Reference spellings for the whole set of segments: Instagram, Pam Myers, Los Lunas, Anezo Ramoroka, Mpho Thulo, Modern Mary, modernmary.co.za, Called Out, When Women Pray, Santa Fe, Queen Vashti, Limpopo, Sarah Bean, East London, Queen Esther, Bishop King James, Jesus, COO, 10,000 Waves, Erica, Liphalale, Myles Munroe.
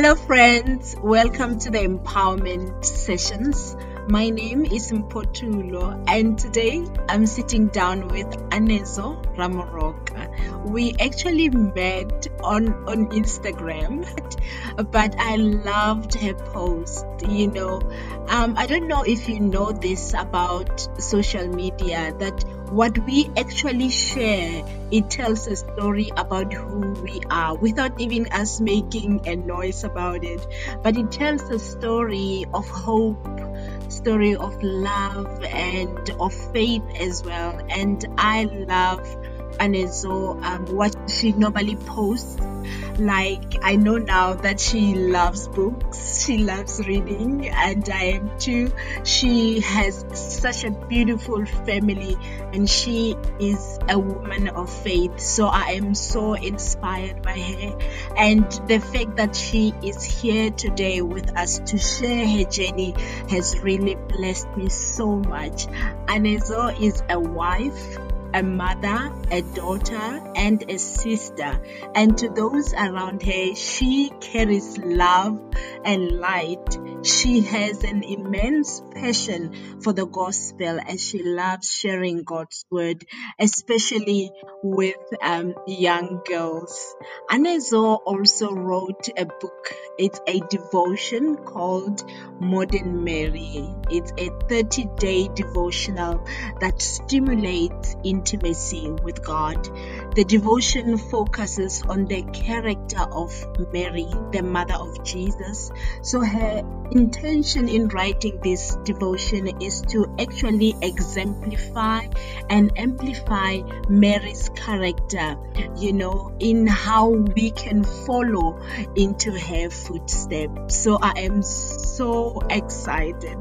Hello friends, welcome to the Empowerment Sessions. My name is Mpho Thulo and today I'm sitting down with Anezo Ramoroka. We actually met on Instagram, but I loved her post, you know. I don't know if you know this about social media, that what we actually share, it tells a story about who we are without even us making a noise about it. But it tells a story of hope, story of love, and of faith as well. And I love Anezo, what she normally posts. Like, I know now that she loves books, she loves reading, and I am too. She has such a beautiful family and she is a woman of faith, so I am so inspired by her, and the fact that she is here today with us to share her journey has really blessed me so much. Anezo is a wife, a mother, a daughter, and a sister, and to those around her, she carries love and light. She has an immense passion for the gospel and she loves sharing God's word, especially with young girls. Anezo also wrote a book. It's a devotion called Modern Mary. It's a 30-day devotional that stimulates intimacy with God. The devotion focuses on the character of Mary, the mother of Jesus. So her intention in writing this devotion is to actually exemplify and amplify Mary's character, you know, in how we can follow into her footsteps. So I am so excited.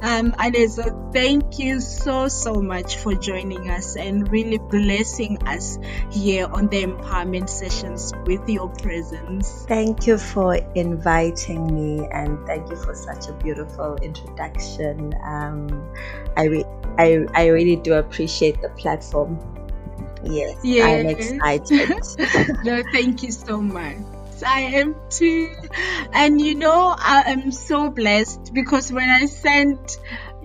Anezo, thank you so much for joining us and really blessing us here on the Empowerment Sessions with your presence. Thank you for inviting me and thank you for such a beautiful introduction. I really do appreciate the platform. Yes. I'm excited. No, thank you so much. I am too. And you know, I am so blessed because when I sent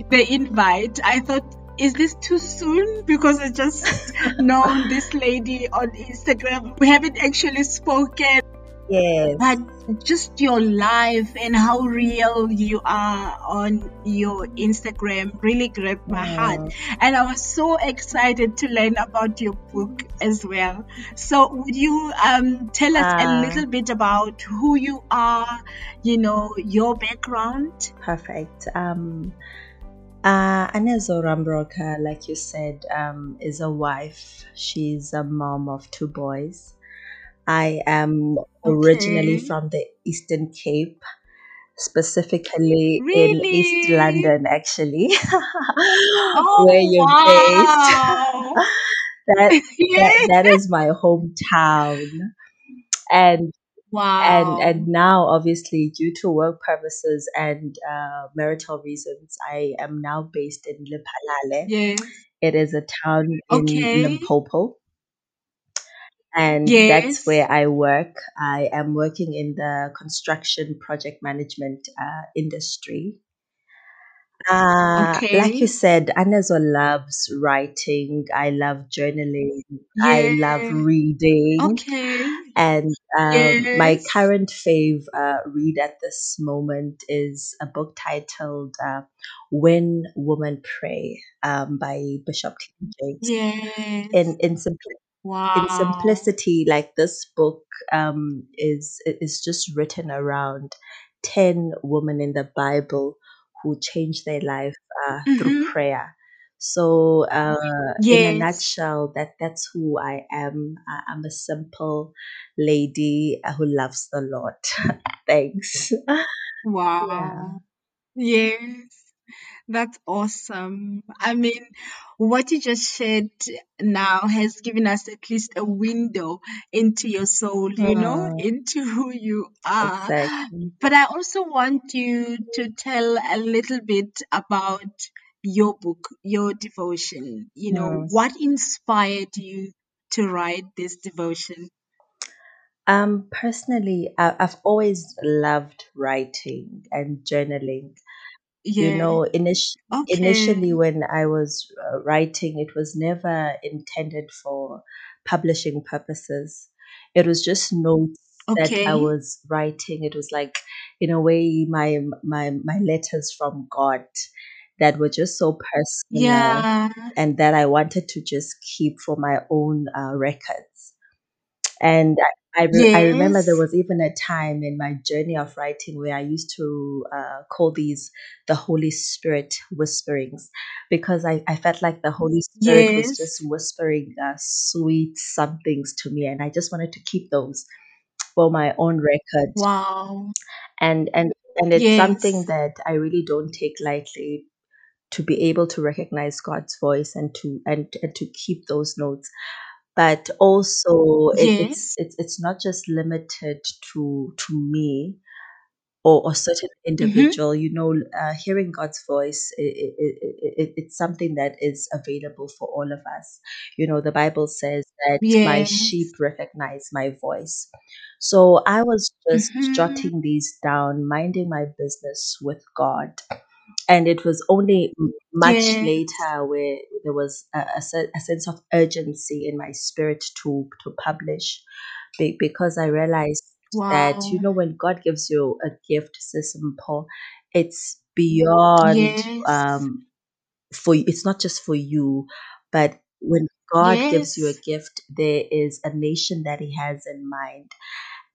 the invite, I thought, is this too soon? Because I just know this lady on Instagram. We haven't actually spoken. Yes. But just your life and how real you are on your Instagram really grabbed my heart. And I was so excited to learn about your book as well. So would you tell us a little bit about who you are, you know, your background? Perfect. Anezo Ramoroka, like you said, is a wife. She's a mom of two boys. I am originally from the Eastern Cape, specifically in East London, actually, where you're based. That is my hometown. And and now, obviously, due to work purposes and marital reasons, I am now based in Liphalale. Yes. It is a town in Limpopo. And that's where I work. I am working in the construction project management industry. Like you said, Anezo loves writing. I love journaling. I love reading. And my current fave read at this moment is a book titled When Women Pray by Bishop King James. In simplicity. In simplicity, like, this book is just written around 10 women in the Bible who changed their life through prayer. So in a nutshell, that's who I am. I'm a simple lady who loves the Lord. Thanks. Wow. Yeah. Yes. That's awesome. I mean, what you just shared now has given us at least a window into your soul, you know, into who you are. Exactly. But I also want you to tell a little bit about your book, your devotion. You know, what inspired you to write this devotion? Personally, I've always loved writing and journaling. You Yeah. know, Okay. initially when I was writing, it was never intended for publishing purposes. It was just notes that I Okay. was writing. It was like, in a way, my letters from God that were just so personal Yeah. and that I wanted to just keep for my own records. And I remember there Yes. was even a time in my journey of writing where I used to call these the Holy Spirit whisperings, because I felt like the Holy Spirit was just Yes. whispering sweet somethings to me, and I just wanted to keep those for my own record. Wow. And it's something Yes. that I really don't take lightly, to be able to recognize God's voice and to keep those notes. But also Yes. it's not just limited to me or certain Mm-hmm. individual. Hearing God's voice, it's something that is available for all of us. The Bible says that my sheep Yes. recognize my voice. So I was just Mm-hmm. jotting these down, minding my business with God, and it was only much Yes. later where there was a sense of urgency in my spirit to publish, because I realized that Wow. When God gives you a gift, Sis Mpho, it's beyond Yes. For it's not just for you, but when God gives you a Yes. gift, there is a nation that He has in mind,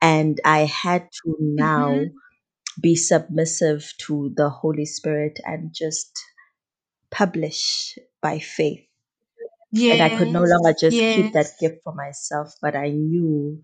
and I had to now Mm-hmm. be submissive to the Holy Spirit and just publish by faith. And I could no Yes. longer just keep that Yes. gift for myself, but I knew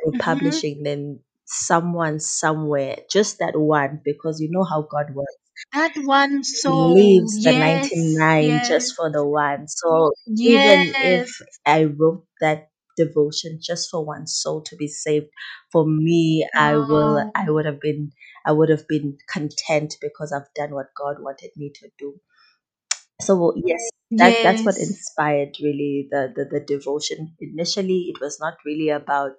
through Mm-hmm. publishing, then someone somewhere, just that one, because you know how God works. That one soul. Leaves the 99 just for the one. So even if Yes. I wrote that devotion just for one soul to be saved, for me, Wow. I would have been content, because I've done what God wanted me to do. So yes, that's what Yes. inspired really the devotion. Initially, it was not really about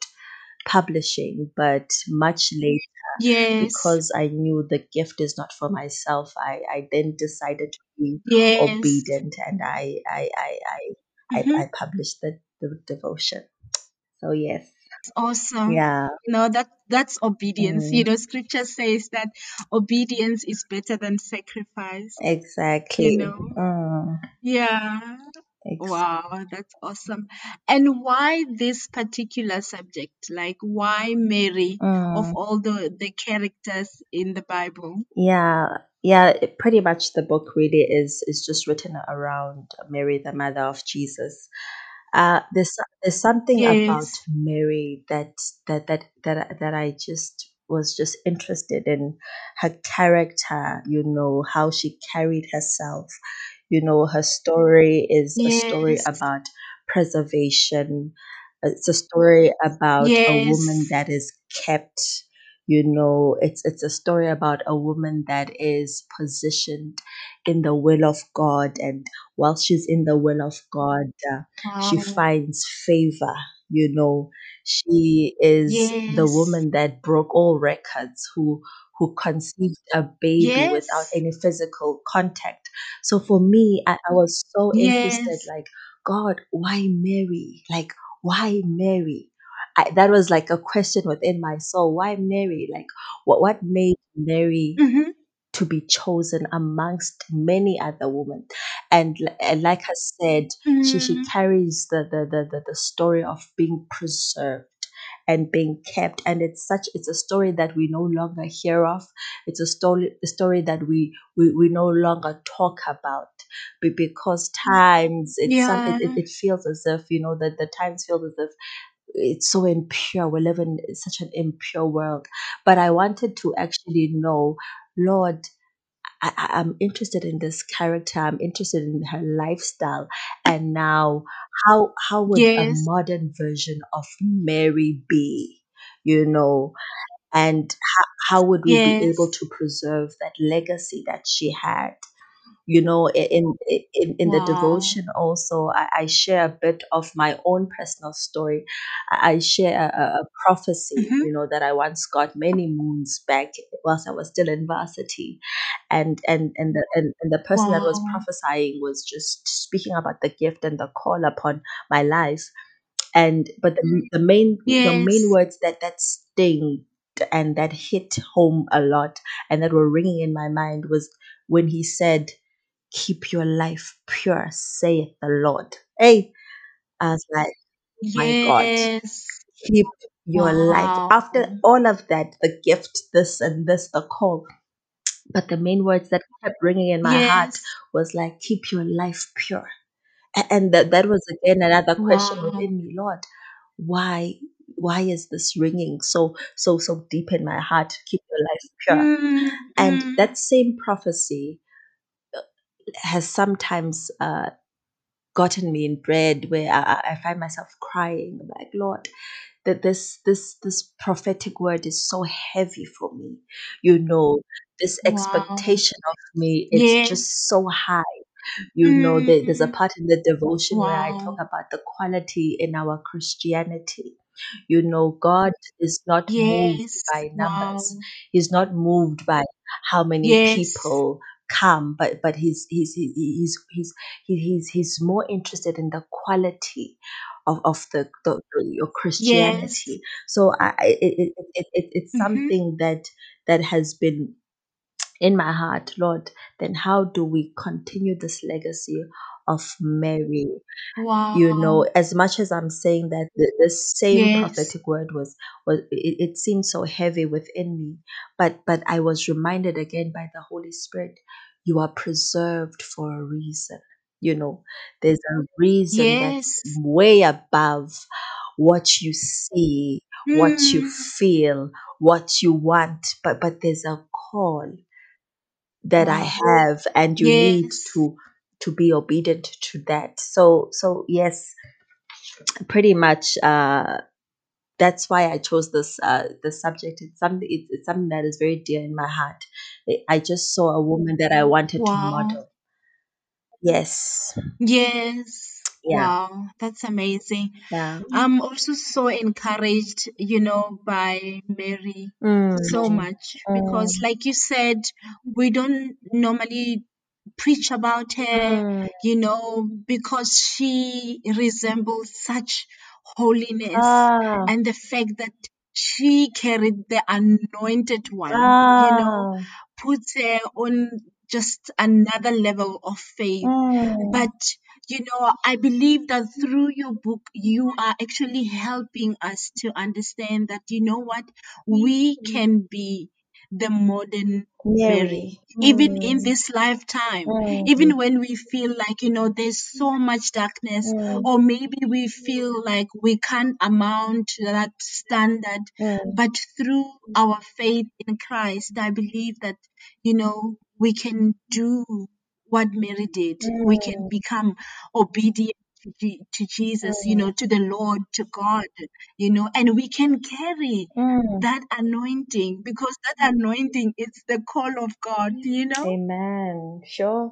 publishing, but much later, Yes. because I knew the gift is not for myself, I then decided to be Yes. obedient, and I Mm-hmm. published the devotion. So yes, Awesome. yeah, No, that's obedience. mm, Scripture says that obedience is better than sacrifice, you exactly. know. Yeah. Ex- Wow, that's awesome. And why this particular subject? Like, why Mary of mm. all the characters in the Bible? Pretty much the book really is just written around Mary, the mother of Jesus. There's something about Yes. Mary that I just was just interested in her character. How she carried herself. Her story is a story Yes. about preservation. It's a story about a woman Yes. that is kept. It's a story about a woman that is positioned in the will of God, and while she's in the will of God, she Wow. finds favor. You know, She is the Yes. woman that broke all records, who conceived a baby without Yes. any physical contact. So for me, I was so interested, Yes. like, God, why Mary? Like, why Mary? That was like a question within my soul. Why Mary? Like, what made Mary Mm-hmm. to be chosen amongst many other women? And like I said, she Mm. carries the story of being preserved and being kept, and it's a story that we no longer hear of. It's a story that we no longer talk about, because times it's some it, it, Yeah. it feels as if, that the times feels as if it's so impure. We live in such an impure world. But I wanted to actually know, Lord, I'm interested in this character. I'm interested in her lifestyle. And now, how would a Yes. modern version of Mary be? You know, And how would we be able Yes. to preserve that legacy that she had? in the devotion also, I share a bit of my own personal story. I share a prophecy, mm-hmm. That I once got many moons back whilst I was still in varsity, and the person that was prophesying was just speaking about the gift and the call upon my life, but the main words that sting and that hit home a lot and that were ringing in my mind was when he said, "Keep your life pure, saith the Lord." Hey, I was like, my God, keep your life. After all of that, the gift, this and this, the call. But the main words that kept ringing in my heart was like, keep your life pure. And that was again another question within me, Lord, why is this ringing so deep in my heart? Keep your life pure. And that same prophecy has sometimes gotten me in bread where I find myself crying. I'm like, Lord, that this prophetic word is so heavy for me. This expectation of me, it's just so high. There's a part in the devotion where I talk about the quality in our Christianity. God is not moved by numbers. He's not moved by how many people come, but he's more interested in the quality of your Christianity. Yes. So it's something that has been in my heart, Lord. Then how do we continue this legacy of Mary? As much as I'm saying that the same prophetic word was it seemed so heavy within me, but I was reminded again by the Holy Spirit, you are preserved for a reason. There's a reason that's way above what you see, what you feel, what you want, but there's a call that I have, and you need to be obedient to that. So yes, pretty much. That's why I chose this the subject. It's something that is very dear in my heart. I just saw a woman that I wanted to model. Yes. Yeah. Wow, that's amazing. Yeah. I'm also so encouraged, by Mary so much, because like you said, we don't normally preach about her, because she resembles such holiness, and the fact that she carried the anointed one, puts her on just another level of faith. But I believe that through your book, you are actually helping us to understand that, we can be the modern Mary, even in this lifetime, even when we feel like, there's so much darkness, or maybe we feel like we can't amount to that standard. But through our faith in Christ, I believe that, we can do what Mary did. We can become obedient to Jesus, to the Lord, to God, and we can carry that anointing, because that anointing is the call of God, Amen. Sure.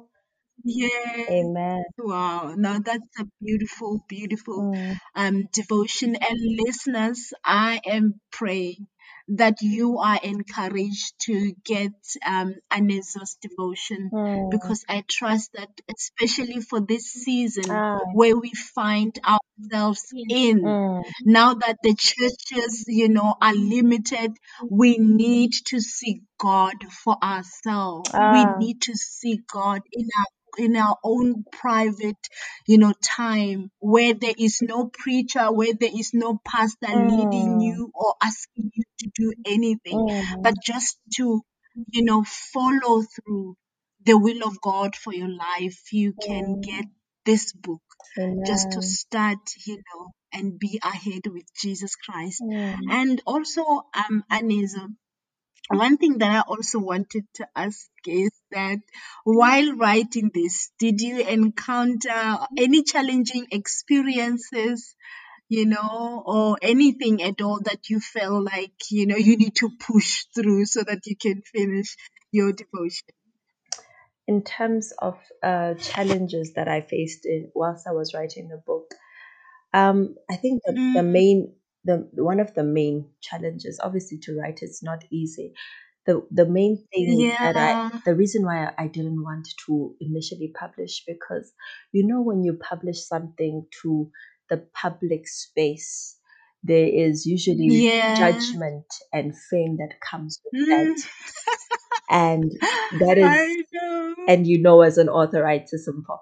Yes. Amen. Wow. Now that's a beautiful, beautiful devotion. And listeners, I am praying that you are encouraged to get Anezo's devotion, because I trust that, especially for this season where we find ourselves in, now that the churches, are limited, we need to seek God for ourselves. We need to seek God in our own private, time, where there is no preacher, where there is no pastor leading you or asking you to do anything, but just to, follow through the will of God for your life. You can get this book just to start, and be ahead with Jesus Christ. And also, Anezo, one thing that I also wanted to ask is that while writing this, did you encounter any challenging experiences, or anything at all that you felt like, you need to push through so that you can finish your devotion? in terms of challenges that I faced whilst I was writing the book, I think one of the main challenges, obviously, to write it's not easy. The main thing the reason why I didn't want to initially publish, because when you publish something to the public space, there is usually judgment and fame that comes with that. And that is, and as an author, right, it's simple.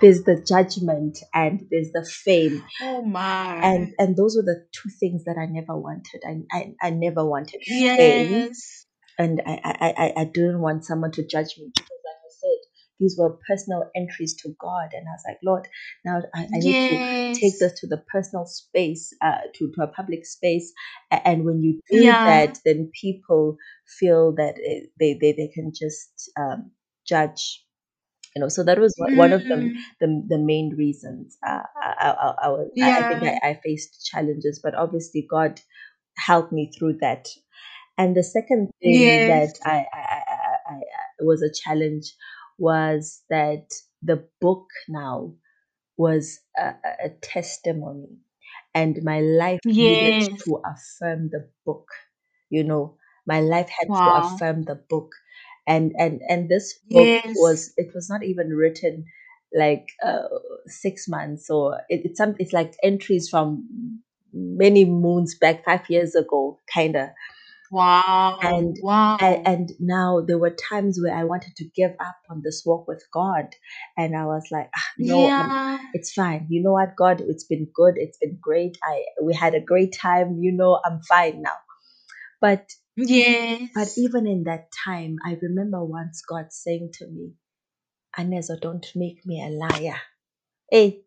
There's the judgment and there's the fame. Oh my! And those were the two things that I never wanted. I never wanted fame, and I didn't want someone to judge me, because, like I said, these were personal entries to God, and I was like, Lord, now I need to take this to the personal space, to a public space, and when you do that, then people feel that they can just judge. So that was one of the main reasons I think I faced challenges, but obviously God helped me through that. And the second thing that I was a challenge was that the book now was a testimony, and my life needed to affirm the book. My life had to affirm the book. And this book was not even written like 6 months, or it's like entries from many moons back, 5 years ago, kind of. Wow. And now there were times where I wanted to give up on this walk with God, and I was like, no, it's fine. You know what, God, it's been good. It's been great. We had a great time. I'm fine now. But even in that time, I remember once God saying to me, Anezo, don't make me a liar. Hey,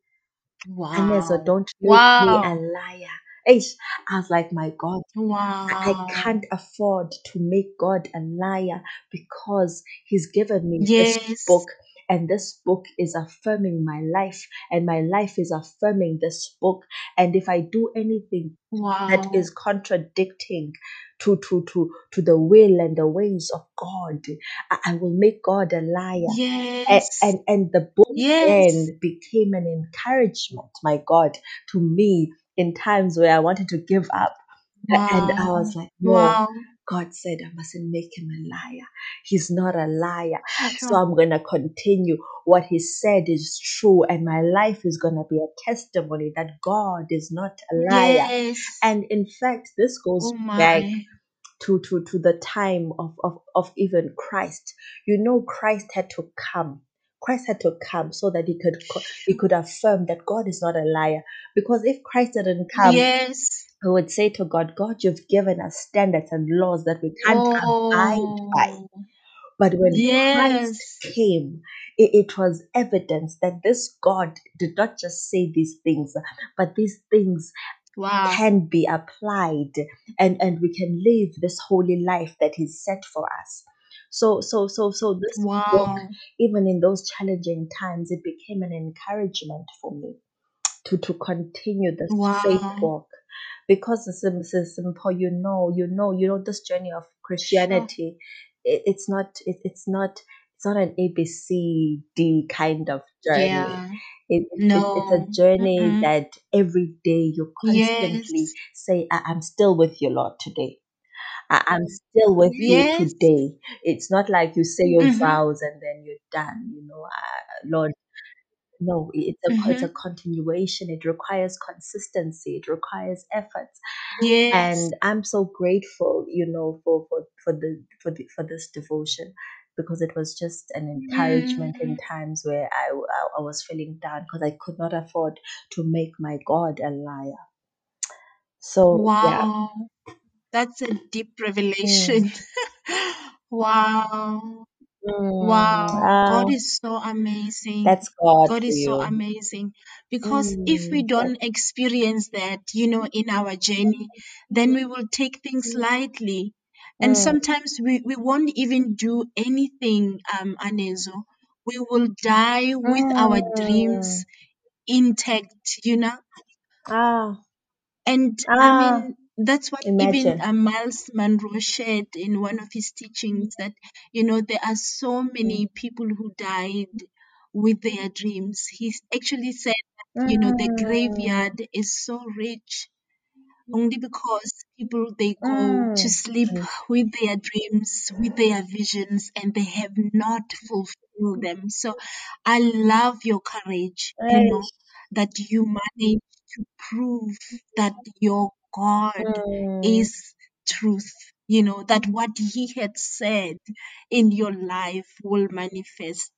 Anezo, don't make me a liar. Hey, I was like, my God, I can't afford to make God a liar, because He's given me this book, and this book is affirming my life, and my life is affirming this book. And if I do anything that is contradicting to the will and the ways of God, I will make God a liar. And the book then became an encouragement, my God, to me in times where I wanted to give up. And I was like, no. God said, I mustn't make him a liar. He's not a liar. So I'm going to continue. What he said is true. And my life is going to be a testimony that God is not a liar. And in fact, this goes back to the time of even Christ. Christ had to come so that he could affirm that God is not a liar. Because if Christ didn't come, we would say to God, God, you've given us standards and laws that we can't abide by. But when Christ came, it was evidence that this God did not just say these things, but these things can be applied, and we can live this holy life that He's set for us. So this book, even in those challenging times, it became an encouragement for me to continue this faith walk. Because it's simple, this journey of Christianity, it's not an ABCD kind of journey. It's a journey that every day you constantly say, I'm still with you, Lord, today. I'm still with you today. It's not like you say your vows and then you're done. Lord, no, it's a continuation. It requires consistency. It requires effort. And I'm so grateful, for this devotion, because it was just an encouragement in times where I was feeling down, because I could not afford to make my God a liar. So that's a deep revelation. God is so amazing. That's God is so amazing, because if we don't experience that, in our journey, then we will take things lightly, and sometimes we won't even do anything. Anezo, we will die with our dreams intact. And I mean, That's what Imagine. Even Myles Munroe shared in one of his teachings, that, you know, there are so many people who died with their dreams. He actually said, that, you know, the graveyard is so rich only because people, they go to sleep with their dreams, with their visions, and they have not fulfilled them. So I love your courage, you know, that you managed to prove that your God is truth, you know, that what he had said in your life will manifest.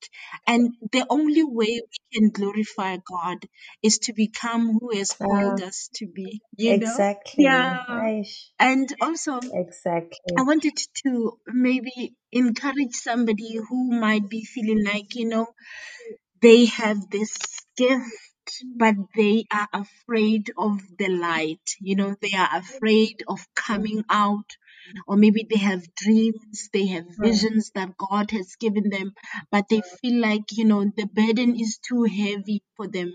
And the only way we can glorify God is to become who has called us to be, you know? Yeah. And also, I wanted to maybe encourage somebody who might be feeling like, you know, they have this gift, but they are afraid of the light. You know, they are afraid of coming out, or maybe they have dreams, they have visions that God has given them, but they feel like, you know, the burden is too heavy for them.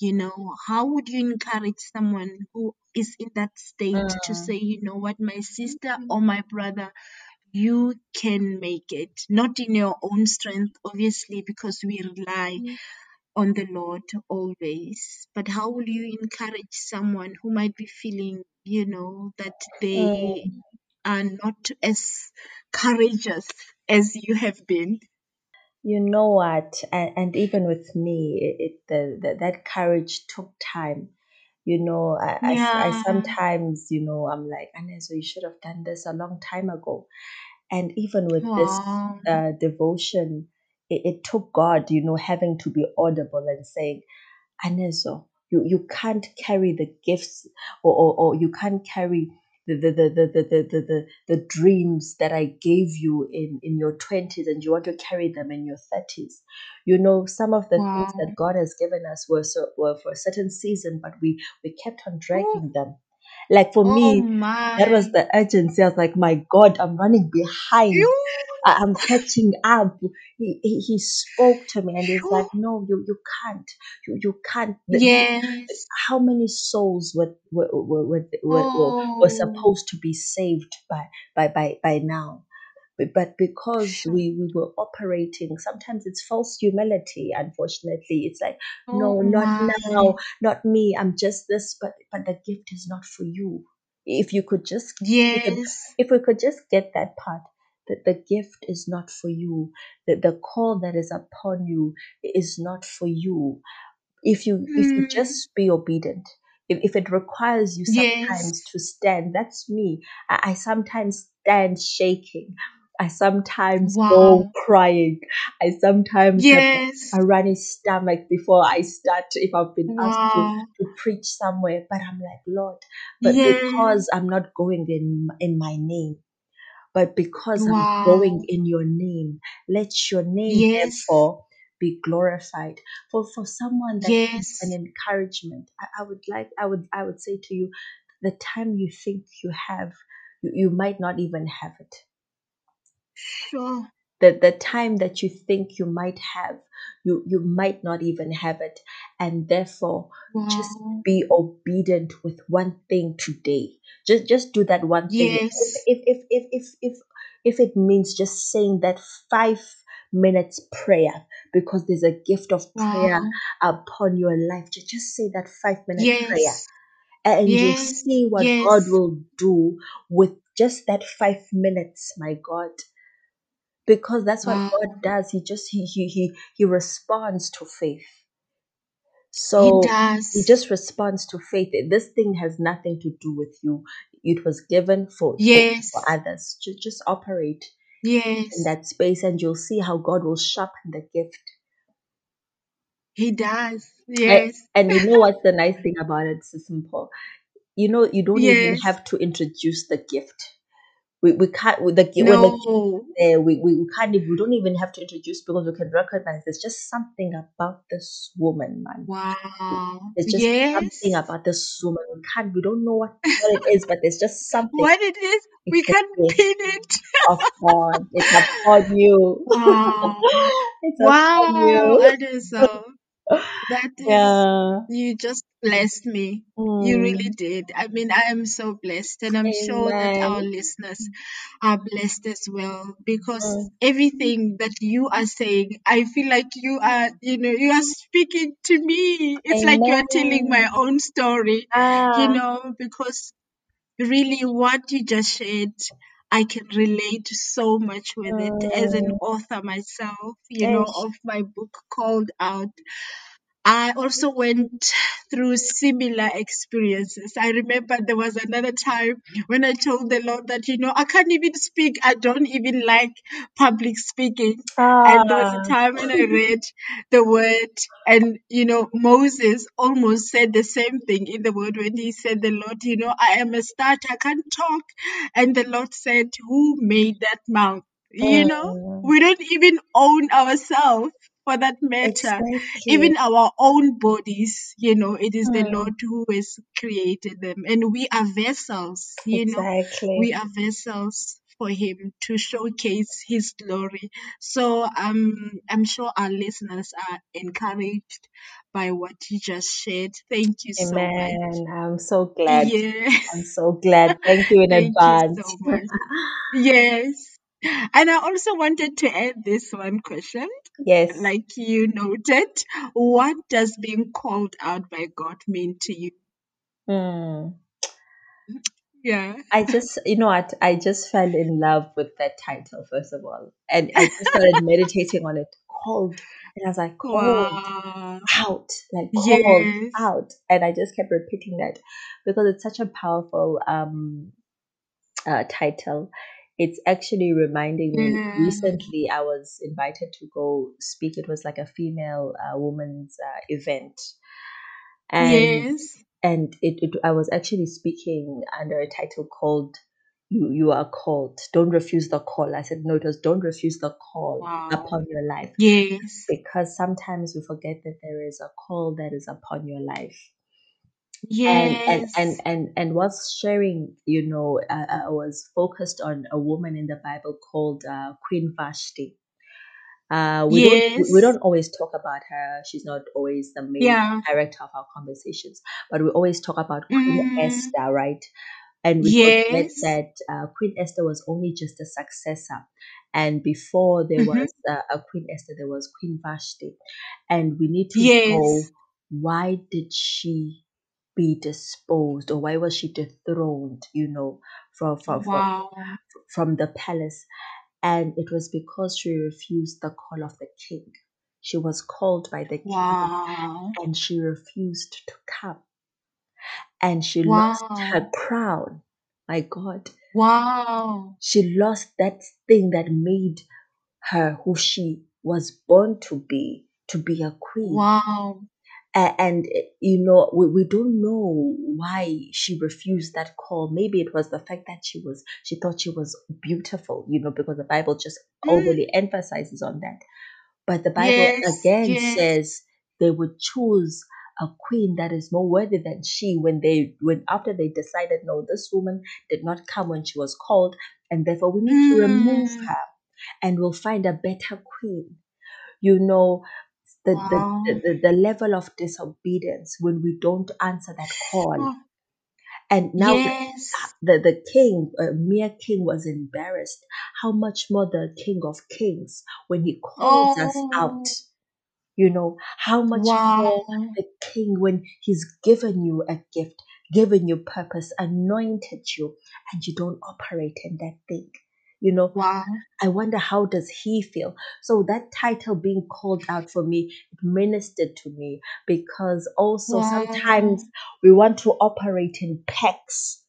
You know, how would you encourage someone who is in that state to say, you know what, my sister or my brother, you can make it, not in your own strength, obviously, because we rely on the Lord always, but how will you encourage someone who might be feeling, you know, that they are not as courageous as you have been? You know what, and even with me, that courage took time. You know, I sometimes, you know, I'm like, Anezo, you should have done this a long time ago. And even with this devotion, it took God, you know, having to be audible and saying, Anezo, you can't carry the gifts, or you can't carry the dreams that I gave you in your 20s, and you want to carry them in your 30s. You know, some of the things that God has given us were for a certain season, but we kept on dragging them. Like for me, that was the urgency. I was like, my God, I'm running behind. I'm catching up. He spoke to me and he's like, no, you can't. You can't. Yes. How many souls were supposed to be saved by now? But because we were operating, sometimes it's false humility, unfortunately. It's like, no, not now, not me, I'm just this, but the gift is not for you. If you could just if we could just get that part, that the gift is not for you, that the call that is upon you is not for you. If you just be obedient. If it requires you sometimes to stand, that's me. I sometimes stand shaking. I sometimes go crying. I sometimes have a runny stomach before I start, if I've been asked to preach somewhere. But I'm like, Lord, but because I'm not going in my name, but because I'm going in your name, let your name therefore be glorified. For someone that is an encouragement, I would say to you, the time you think you have, you might not even have it. Sure. The time that you think you might have, you might not even have it. And therefore, just be obedient with one thing today. Just do that one thing. If it means just saying that 5 minutes prayer, because there's a gift of prayer upon your life, just say that 5 minute prayer. And you'll see what God will do with just that 5 minutes, my God. Because that's what God does. He just he responds to faith. So he just responds to faith. This thing has nothing to do with you. It was given for others. Just operate in that space, and you'll see how God will sharpen the gift. He does. Yes. And you know what's the nice thing about it, Sister Mpho? You know, you don't even have to introduce the gift. We can't with the gift there. We can't. We don't even have to introduce, because we can recognize there's just something about this woman, man. Wow. There's just something about this woman. We don't know what it is, but there's just something. What it is, we can't pin it. Of God, it's upon you. Wow. It's upon you. That is so. That is, Yeah. you just blessed me. You really Mm. did. I mean, I am so blessed, and I'm sure that our Amen. listeners are blessed as well, because Mm. everything that you are saying, I feel like you are speaking to me. It's like you are telling my Amen. own story, Ah. Because really what you just shared, I can relate so much with it as an Mm. author myself, Yes. of my book Called Out. I also went through similar experiences. I remember there was another time when I told the Lord that, I can't even speak. I don't even like public speaking. And there was a Ah. time when I read the word, and, Moses almost said the same thing in the word when he said, the Lord, I am a start, I can't talk. And the Lord said, who made that mouth? You know, Mm. we don't even own ourselves for that matter, Exactly. even our own bodies, it is the Mm. Lord who has created them. And we are vessels, we Exactly. are vessels for Him to showcase His glory. So I'm sure our listeners are encouraged by what you just shared. Thank you so much. Amen. I'm so glad. Yeah. I'm so glad. Thank you in Thank you advance. so much. Yes. And I also wanted to add this one question. Yes. Like you noted, what does being called out by God mean to you? Mm. Yeah. I just fell in love with that title, first of all. And I just started meditating on it. Cold. And I was like, cold Wow. out, like called Yes. out. And I just kept repeating that because it's such a powerful title. It's actually reminding me. Yeah. Recently, I was invited to go speak. It was like a female woman's event, and Yes. I was actually speaking under a title called "You Are Called." Don't refuse the call. I said no. It was don't refuse the call Wow. upon your life, Yes. because sometimes we forget that there is a call that is upon your life. And and and Yes. and and was sharing, I was focused on a woman in the Bible called Queen Vashti. We don't Yes. always talk about her. She's not always the main Yeah. character of our conversations, but we always talk about Queen Mm. Esther, right? And we forget Yes. that Queen Esther was only just a successor, and before there Mm-hmm. was a Queen Esther, there was Queen Vashti, and we need to Yes. know, why did she be disposed, or why was she dethroned? From from from Wow. from the palace. And it was because she refused the call of the king. She was called by the king Wow. and she refused to come, and she lost her Wow. crown. My God, Wow. she lost that thing that made her who she was born to be a queen. Wow. And we don't know why she refused that call. Maybe it was the fact that she thought she was beautiful, because the Bible just Mm. overly emphasizes on that. But the Bible Yes. again Yes. says they would choose a queen that is more worthy than she, when after they decided, no, this woman did not come when she was called, and therefore we need to remove Mm. her and we'll find a better queen. You know, the, the, the, Wow. the the level of disobedience when we don't answer that call. Oh, And now the yes. the, the king, mere king, was embarrassed. How much more the King of Kings when he calls us out? Oh, How much more wow. the king when he's given you a gift, given you purpose, anointed you, and you don't operate in that thing. You know, Wow. I wonder, how does he feel? So that title, being called out, for me, it ministered to me, because also sometimes Wow. we want to operate in packs,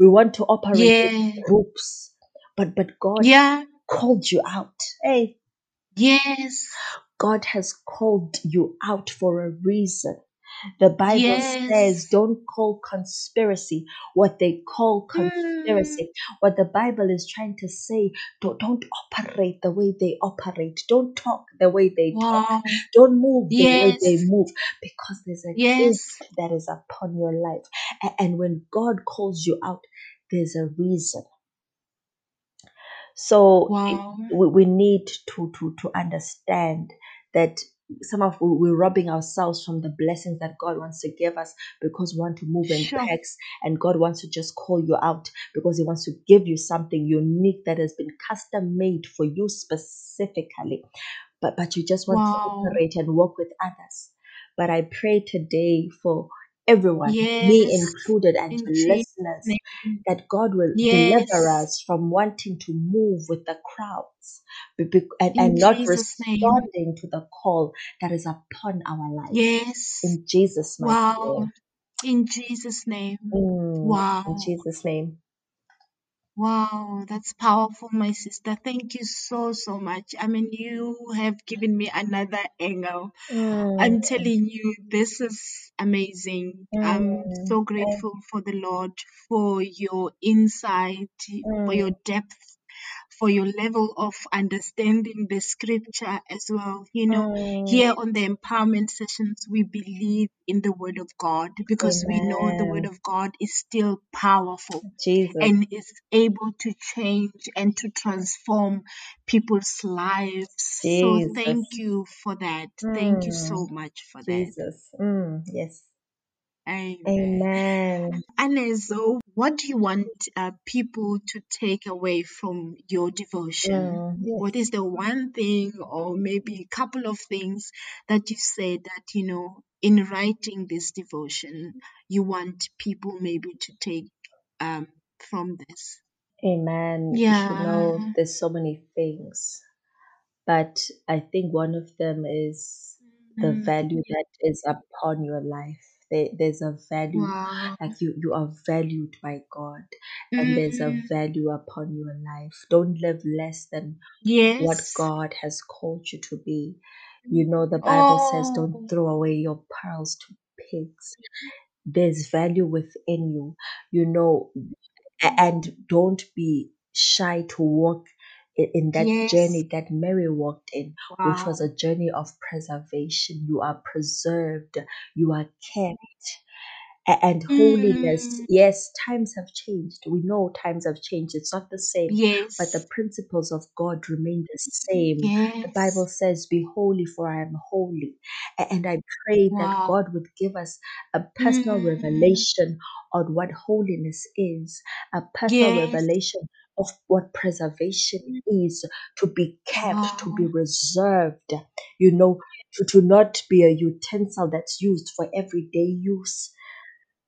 we want to operate in Yeah. groups, but God Yeah. called you out. Hey, Yes. God has called you out for a reason. The Bible says, Yes. don't call conspiracy what they call Mm. conspiracy. What the Bible is trying to say, don't operate the way they operate. Don't talk the way they talk. Wow. Don't move the way they Yes. move, because there's a Yes. gift that is upon your life. And when God calls you out, there's a reason. So Wow. we need to understand that. some of we're robbing ourselves from the blessings that God wants to give us because we want to move in packs, and God wants to just call you out because He wants to give you something unique that has been custom made for you specifically. But you just want to operate and work with others. But I pray today for everyone, me included, and to listeners, that God will deliver us from wanting to move with the crowds and not responding to the call that is upon our life. Yes. In Jesus' name. Wow. In Jesus' name. Wow. In Jesus' name. Wow, that's powerful, my sister. Thank you so, so much. I mean, you have given me another angle. I'm telling you, this is amazing. I'm so grateful for the Lord, for your insight, for your depth, for your level of understanding the scripture as well. You know, here on the empowerment sessions, we believe in the word of God because we know the word of God is still powerful and is able to change and to transform people's lives. So thank you for that. Thank you so much for that. Yes. Amen. Anezo, what do you want people to take away from your devotion? What is the one thing or maybe a couple of things that you said that, you know, in writing this devotion, you want people maybe to take from this? Amen. Yeah. You know, there's so many things, but I think one of them is the value that is upon your life. There's a value, like you are valued by God, and there's a value upon your life. Don't live less than what God has called you to be. You know, the Bible says don't throw away your pearls to pigs. There's value within you, you know, and don't be shy to walk in that journey that Mary walked in, which was a journey of preservation. You are preserved, you are kept, and holiness. Yes, times have changed. We know times have changed. It's not the same, but the principles of God remain the same. The Bible says, be holy for I am holy. And I pray that God would give us a personal revelation on what holiness is, a personal revelation of what preservation is, to be kept, to be reserved, you know, to not be a utensil that's used for everyday use.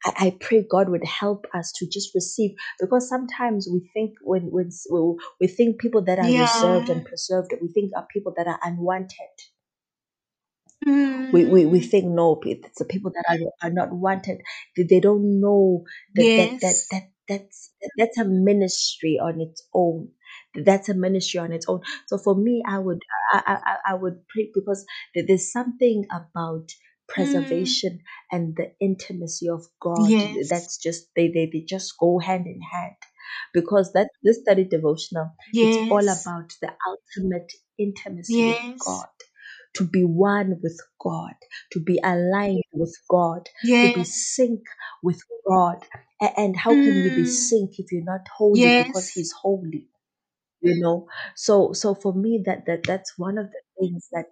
I pray God would help us to just receive, because sometimes we think we think people that are reserved and preserved, we think are people that are unwanted. We think, no, it's the people that are not wanted. They don't know that that's a ministry on its own. That's a ministry on its own. So for me, I would pray, because there's something about preservation and the intimacy of God that's just they just go hand in hand. Because this study devotional, it's all about the ultimate intimacy with God. To be one with God, to be aligned with God, to be sync with God. And how can you be sync if you're not holy? Because He's holy, you know. So for me, that's one of the things that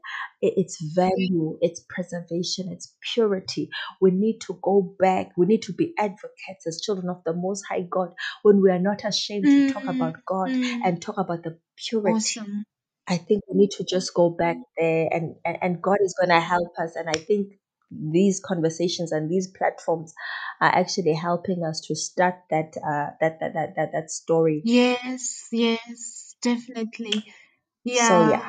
it's value, it's preservation, it's purity. We need to go back. We need to be advocates as children of the Most High God, when we are not ashamed to talk about God and talk about the purity. Awesome. I think we need to just go back there, and God is going to help us. And I think these conversations and these platforms are actually helping us to start that story. Yes, definitely. Yeah. So,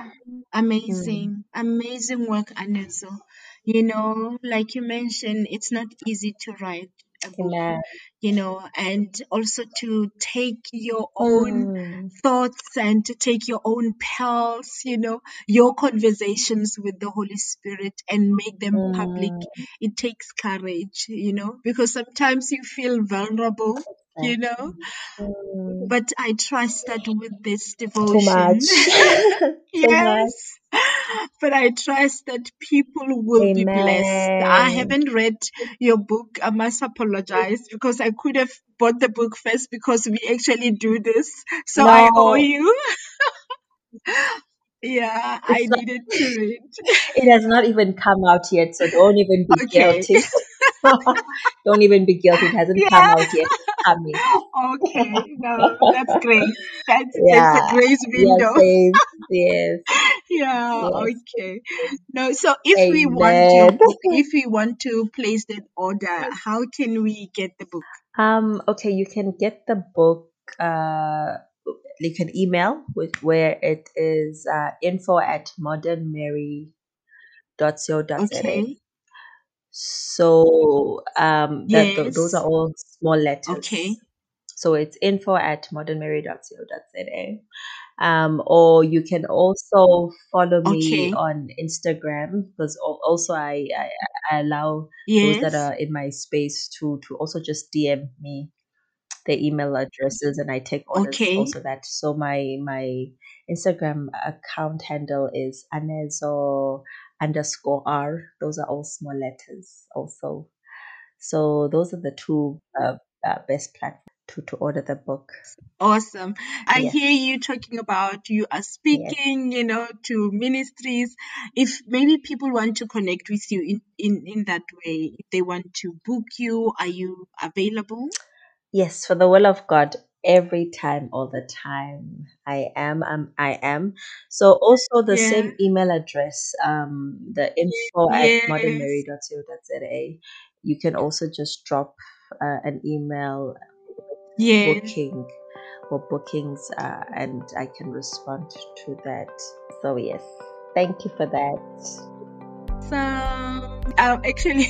amazing, amazing work, Anezo. You know, like you mentioned, it's not easy to write a book, you know, and also to take your own thoughts and to take your own pearls, you know, your conversations with the Holy Spirit, and make them public. It takes courage, you know, because sometimes you feel vulnerable, you know, but I trust that with this devotion, but I trust that people will be blessed. I haven't read your book. I must apologize, because I could have bought the book first, because we actually do this. So I owe you. Yeah, I needed to read. It has not even come out yet, so don't even be guilty. Don't even be guilty. It hasn't come out yet. Coming. Okay, no, that's great. That's a grace window. Yes. Okay. No, so if Amen. we want to place that order, how can we get the book? Okay, you can get the book. You can email where it is info@modernmary.co.za. Okay. So those are all small letters. Okay. So it's info@modernmary.co.za. Or you can also follow me on Instagram, because also I allow those that are in my space to also just DM me their email addresses, and I take orders also that. So my Instagram account handle is Anezo_R. Those are all small letters also. So those are the two best platforms to order the book. Awesome. I hear you talking about you are speaking, to ministries. If maybe people want to connect with you in that way, if they want to book you, are you available? Yes, for the will of God, every time, all the time. I am. So also the same email address, the info at modernmary.co.za. You can also just drop an email booking or bookings, and I can respond to that. So yes, thank you for that. So actually,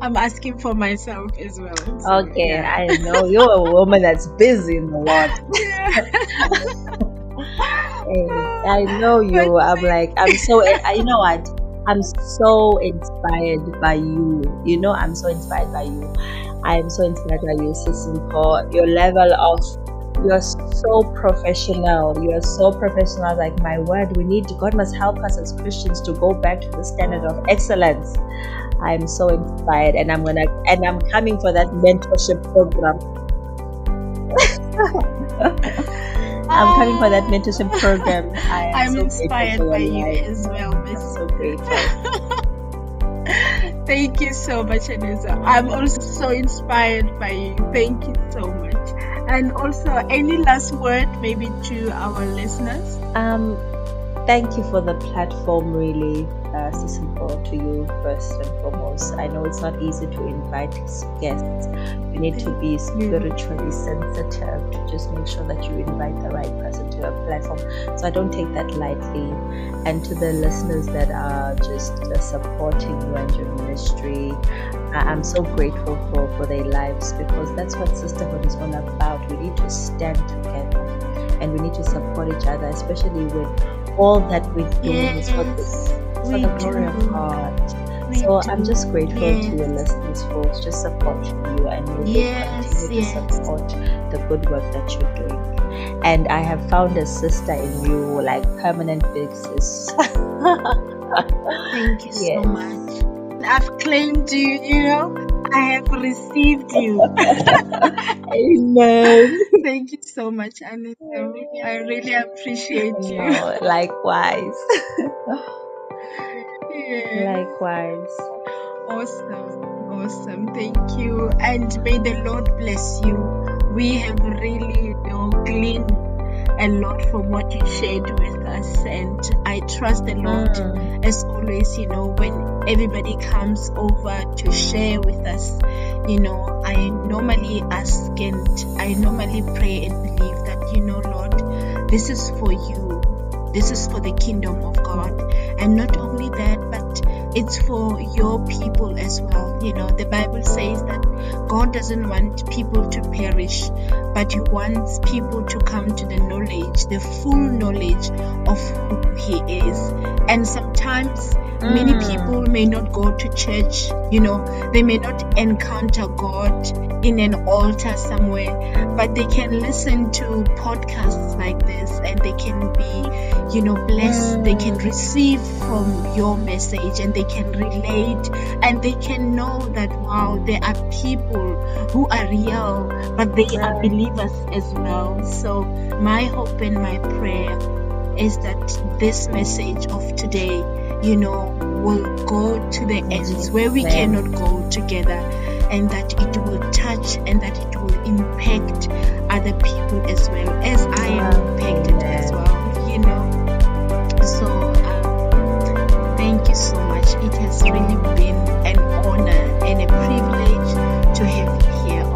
I'm asking for myself as well. So, I know you're a woman that's busy in the world. I know you. You know what? I'm so inspired by you. I'm so inspired by you, Sis Mpho. You are so professional. Like, my word, God must help us as Christians to go back to the standard of excellence. I'm so inspired, and I'm coming for that mentorship program. I'm coming for that mentorship program. I'm so inspired by you as well, Miss. I'm so grateful. Thank you so much, Anezo. I'm also so inspired by you. Thank you so much. And also, any last word maybe to our listeners? Thank you for the platform, really, Sis Mpho, to you first and foremost. I know it's not easy to invite guests. You need to be spiritually sensitive to just make sure that you invite the right person to your platform. So I don't take that lightly. And to the listeners that are just supporting you and your ministry, I'm so grateful for their lives, because that's what sisterhood is all about. We need to stand together and we need to support each other, especially with all that we're doing is for the glory of God. So I'm just grateful to your listeners for just supporting you, and you will continue to support the good work that you're doing. And I have found a sister in you, like permanent big sis. Thank you so much. I've claimed you, I have received you. Amen. Thank you so much, Anezo. I really appreciate you. No, likewise. Likewise. Awesome. Thank you. And may the Lord bless you. We have really gleaned a lot from what you shared with us, and I trust the Lord as always, when everybody comes over to share with us, I normally ask and I normally pray and believe that, Lord, this is for you, this is for the kingdom of God, and not only that, but it's for your people as well. The Bible says that God doesn't want people to perish, but He wants people to come to the full knowledge of who He is. And sometimes many people may not go to church, they may not encounter God in an altar somewhere, but they can listen to podcasts like this and they can be, blessed. They can receive from your message and they can relate and they can know that, wow, there are people who are real, but they are believers as well. So my hope and my prayer is that this message of today, will go to the ends where we cannot go together, and that it will touch and that it will impact other people as well as I am impacted as well, So thank you so much. It has really been an honor and a privilege to have you here.